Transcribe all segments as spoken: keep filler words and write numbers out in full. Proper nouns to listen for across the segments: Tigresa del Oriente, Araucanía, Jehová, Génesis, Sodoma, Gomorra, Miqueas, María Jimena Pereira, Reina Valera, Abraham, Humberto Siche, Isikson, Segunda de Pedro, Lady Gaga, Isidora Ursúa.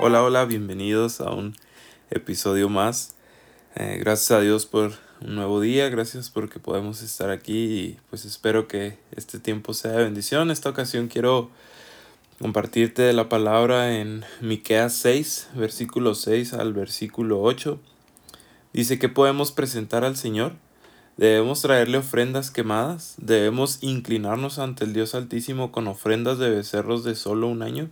Hola, hola, bienvenidos a un episodio más. Eh, gracias a Dios por un nuevo día, gracias porque podemos estar aquí y pues espero que este tiempo sea de bendición. En esta ocasión quiero compartirte la palabra en Miqueas seis, versículo seis al versículo ocho. Dice que podemos presentar al Señor, debemos traerle ofrendas quemadas, debemos inclinarnos ante el Dios Altísimo con ofrendas de becerros de solo un año.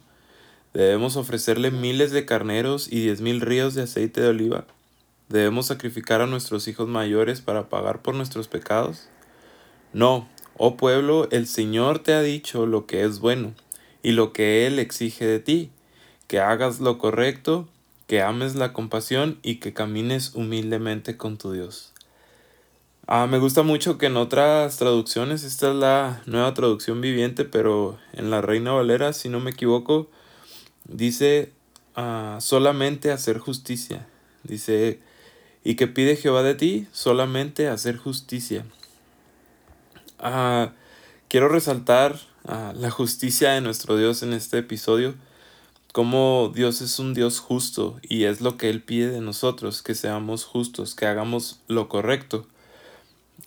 Debemos ofrecerle miles de carneros y diez mil ríos de aceite de oliva. Debemos sacrificar a nuestros hijos mayores para pagar por nuestros pecados. No, oh pueblo, el Señor te ha dicho lo que es bueno y lo que Él exige de ti, que hagas lo correcto, que ames la compasión y que camines humildemente con tu Dios. Ah, me gusta mucho que en otras traducciones, esta es la Nueva Traducción Viviente, pero en la Reina Valera, si no me equivoco, dice uh, solamente hacer justicia. Dice, ¿y qué pide Jehová de ti? Solamente hacer justicia. Uh, quiero resaltar uh, la justicia de nuestro Dios en este episodio. Cómo Dios es un Dios justo y es lo que Él pide de nosotros, que seamos justos, que hagamos lo correcto.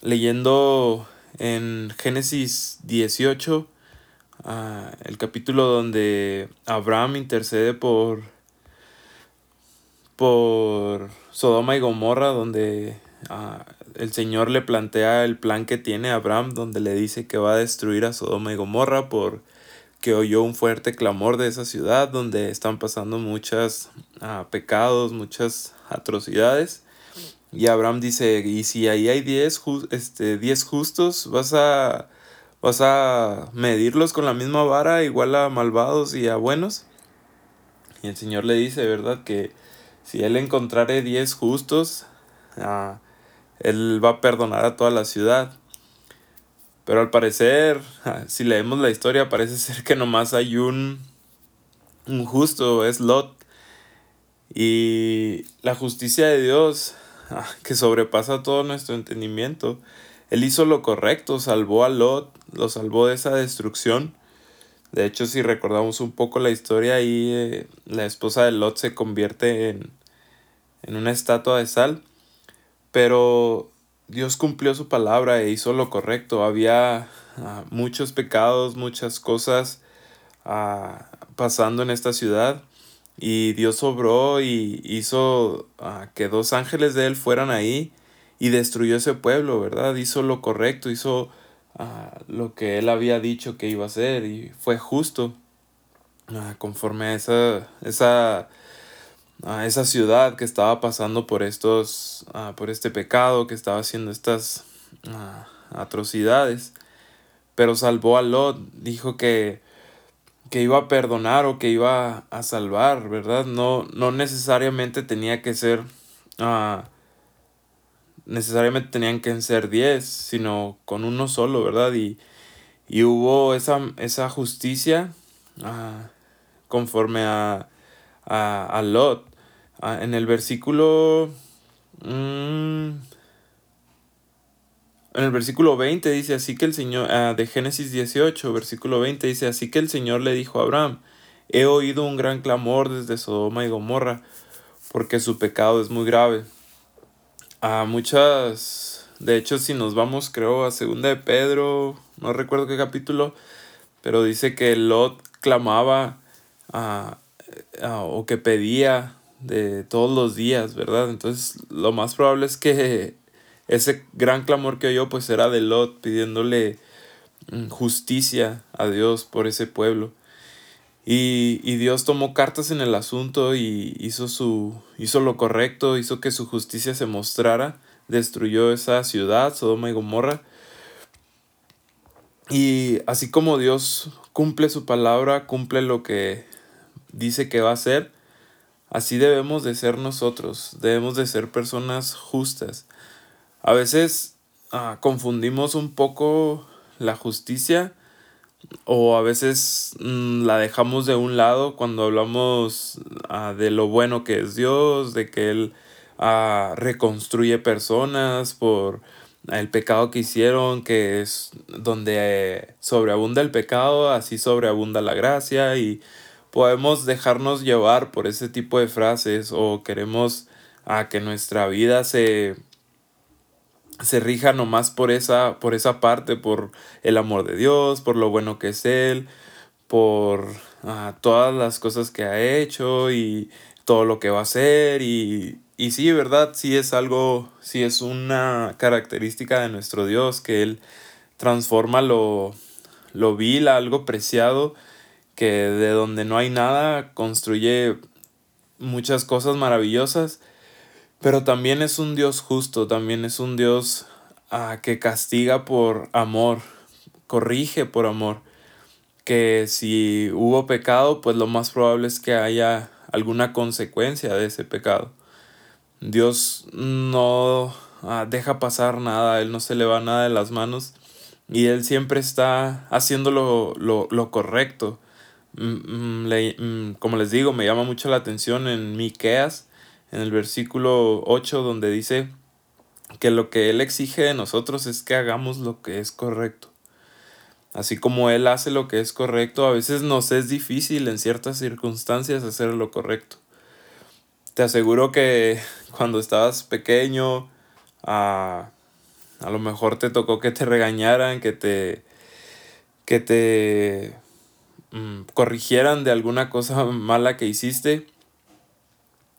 Leyendo en Génesis dieciocho, Uh, el capítulo donde Abraham intercede por, por Sodoma y Gomorra, donde uh, el Señor le plantea el plan que tiene Abraham, donde le dice que va a destruir a Sodoma y Gomorra porque oyó un fuerte clamor de esa ciudad, donde están pasando muchos uh, pecados, muchas atrocidades. Y Abraham dice, y si ahí hay diez just, este, diez justos, vas a... ¿Vas a medirlos con la misma vara, igual a malvados y a buenos? Y el Señor le dice, ¿verdad? Que si Él encontrare diez justos, uh, Él va a perdonar a toda la ciudad. Pero al parecer, uh, si leemos la historia, parece ser que nomás hay un, un justo, es Lot. Y la justicia de Dios, uh, que sobrepasa todo nuestro entendimiento, Él hizo lo correcto, salvó a Lot, lo salvó de esa destrucción. De hecho, si recordamos un poco la historia, ahí eh, la esposa de Lot se convierte en, en una estatua de sal. Pero Dios cumplió su palabra e hizo lo correcto. Había ah, muchos pecados, muchas cosas ah, pasando en esta ciudad. Y Dios obró y hizo ah, que dos ángeles de Él fueran ahí. Y destruyó ese pueblo, ¿verdad? Hizo lo correcto, hizo uh, lo que Él había dicho que iba a hacer y fue justo uh, conforme a esa, esa, uh, esa ciudad que estaba pasando por, estos, uh, por este pecado, que estaba haciendo estas uh, atrocidades. Pero salvó a Lot, dijo que, que iba a perdonar o que iba a salvar, ¿verdad? No, no necesariamente tenía que ser... Uh, necesariamente tenían que ser diez, sino con uno solo, ¿verdad? Y, y hubo esa, esa justicia uh, conforme a, a, a Lot. Uh, en el versículo... Um, en el versículo veinte dice así que el Señor... Uh, de Génesis dieciocho, versículo veinte, dice así que el Señor le dijo a Abraham, he oído un gran clamor desde Sodoma y Gomorra, porque su pecado es muy grave. A muchas, de hecho, si nos vamos, creo, a Segunda de Pedro, no recuerdo qué capítulo, pero dice que Lot clamaba uh, uh, o que pedía de todos los días, ¿verdad? Entonces, lo más probable es que ese gran clamor que oyó, pues, era de Lot pidiéndole justicia a Dios por ese pueblo. Y, y Dios tomó cartas en el asunto y hizo, su, hizo lo correcto, hizo que su justicia se mostrara, destruyó esa ciudad, Sodoma y Gomorra. Y así como Dios cumple su palabra, cumple lo que dice que va a hacer, así debemos de ser nosotros, debemos de ser personas justas. A veces ah, confundimos un poco la justicia. O a veces mmm, la dejamos de un lado cuando hablamos uh, de lo bueno que es Dios, de que Él uh, reconstruye personas por el pecado que hicieron, que es donde sobreabunda el pecado, así sobreabunda la gracia y podemos dejarnos llevar por ese tipo de frases o queremos ah, que nuestra vida se, se rija nomás por esa, por esa parte, por el amor de Dios, por lo bueno que es Él, por ah, todas las cosas que ha hecho y todo lo que va a hacer. Y, y sí, ¿verdad? Sí es algo, sí es una característica de nuestro Dios, que Él transforma lo, lo vil a algo preciado, que de donde no hay nada construye muchas cosas maravillosas, pero también es un Dios justo, también es un Dios ah, que castiga por amor, corrige por amor, que si hubo pecado, pues lo más probable es que haya alguna consecuencia de ese pecado. Dios no ah, deja pasar nada, Él no se le va nada de las manos y Él siempre está haciendo lo, lo, lo correcto. Como les digo, me llama mucho la atención en Miqueas, en el versículo ocho, donde dice que lo que Él exige de nosotros es que hagamos lo que es correcto. Así como Él hace lo que es correcto, a veces nos es difícil en ciertas circunstancias hacer lo correcto. Te aseguro que cuando estabas pequeño, a, a lo mejor te tocó que te regañaran, que te... que te corrigieran de alguna cosa mala que hiciste,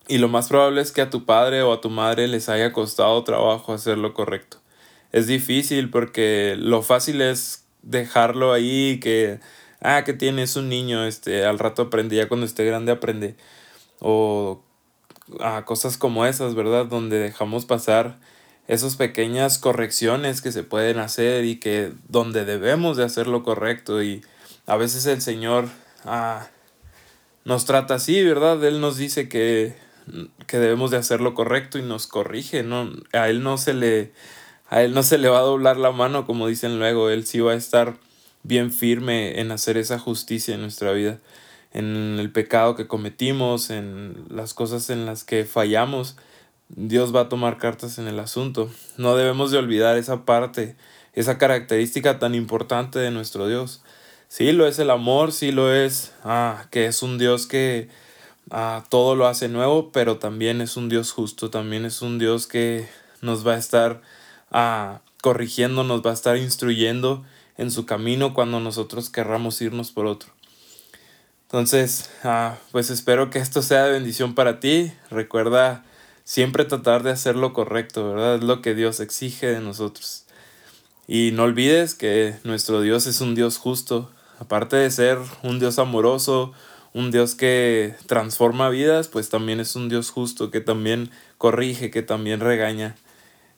y lo más probable es que a tu padre o a tu madre les haya costado trabajo hacer lo correcto. Es difícil porque lo fácil es dejarlo ahí, que ah que tienes un niño, este al rato aprende, ya cuando esté grande aprende, o ah, cosas como esas, ¿verdad? Donde dejamos pasar esas pequeñas correcciones que se pueden hacer y que donde debemos de hacer lo correcto. Y a veces el Señor ah, nos trata así, ¿verdad? Él nos dice que, que debemos de hacer lo correcto y nos corrige. No, a, él no se le, a Él no se le va a doblar la mano, como dicen luego. Él sí va a estar bien firme en hacer esa justicia en nuestra vida, en el pecado que cometimos, en las cosas en las que fallamos. Dios va a tomar cartas en el asunto. No debemos de olvidar esa parte, esa característica tan importante de nuestro Dios. Sí lo es el amor, sí lo es, ah, que es un Dios que ah, todo lo hace nuevo, pero también es un Dios justo, también es un Dios que nos va a estar ah, corrigiendo, nos va a estar instruyendo en su camino cuando nosotros querramos irnos por otro. Entonces, ah, pues espero que esto sea de bendición para ti. Recuerda siempre tratar de hacer lo correcto, ¿verdad? Es lo que Dios exige de nosotros. Y no olvides que nuestro Dios es un Dios justo. Aparte de ser un Dios amoroso, un Dios que transforma vidas, pues también es un Dios justo, que también corrige, que también regaña.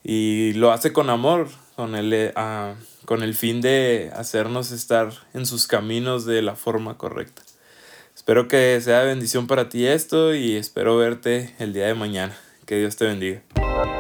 Y lo hace con amor, con el, uh, con el fin de hacernos estar en sus caminos de la forma correcta. Espero que sea de bendición para ti esto y espero verte el día de mañana. Que Dios te bendiga.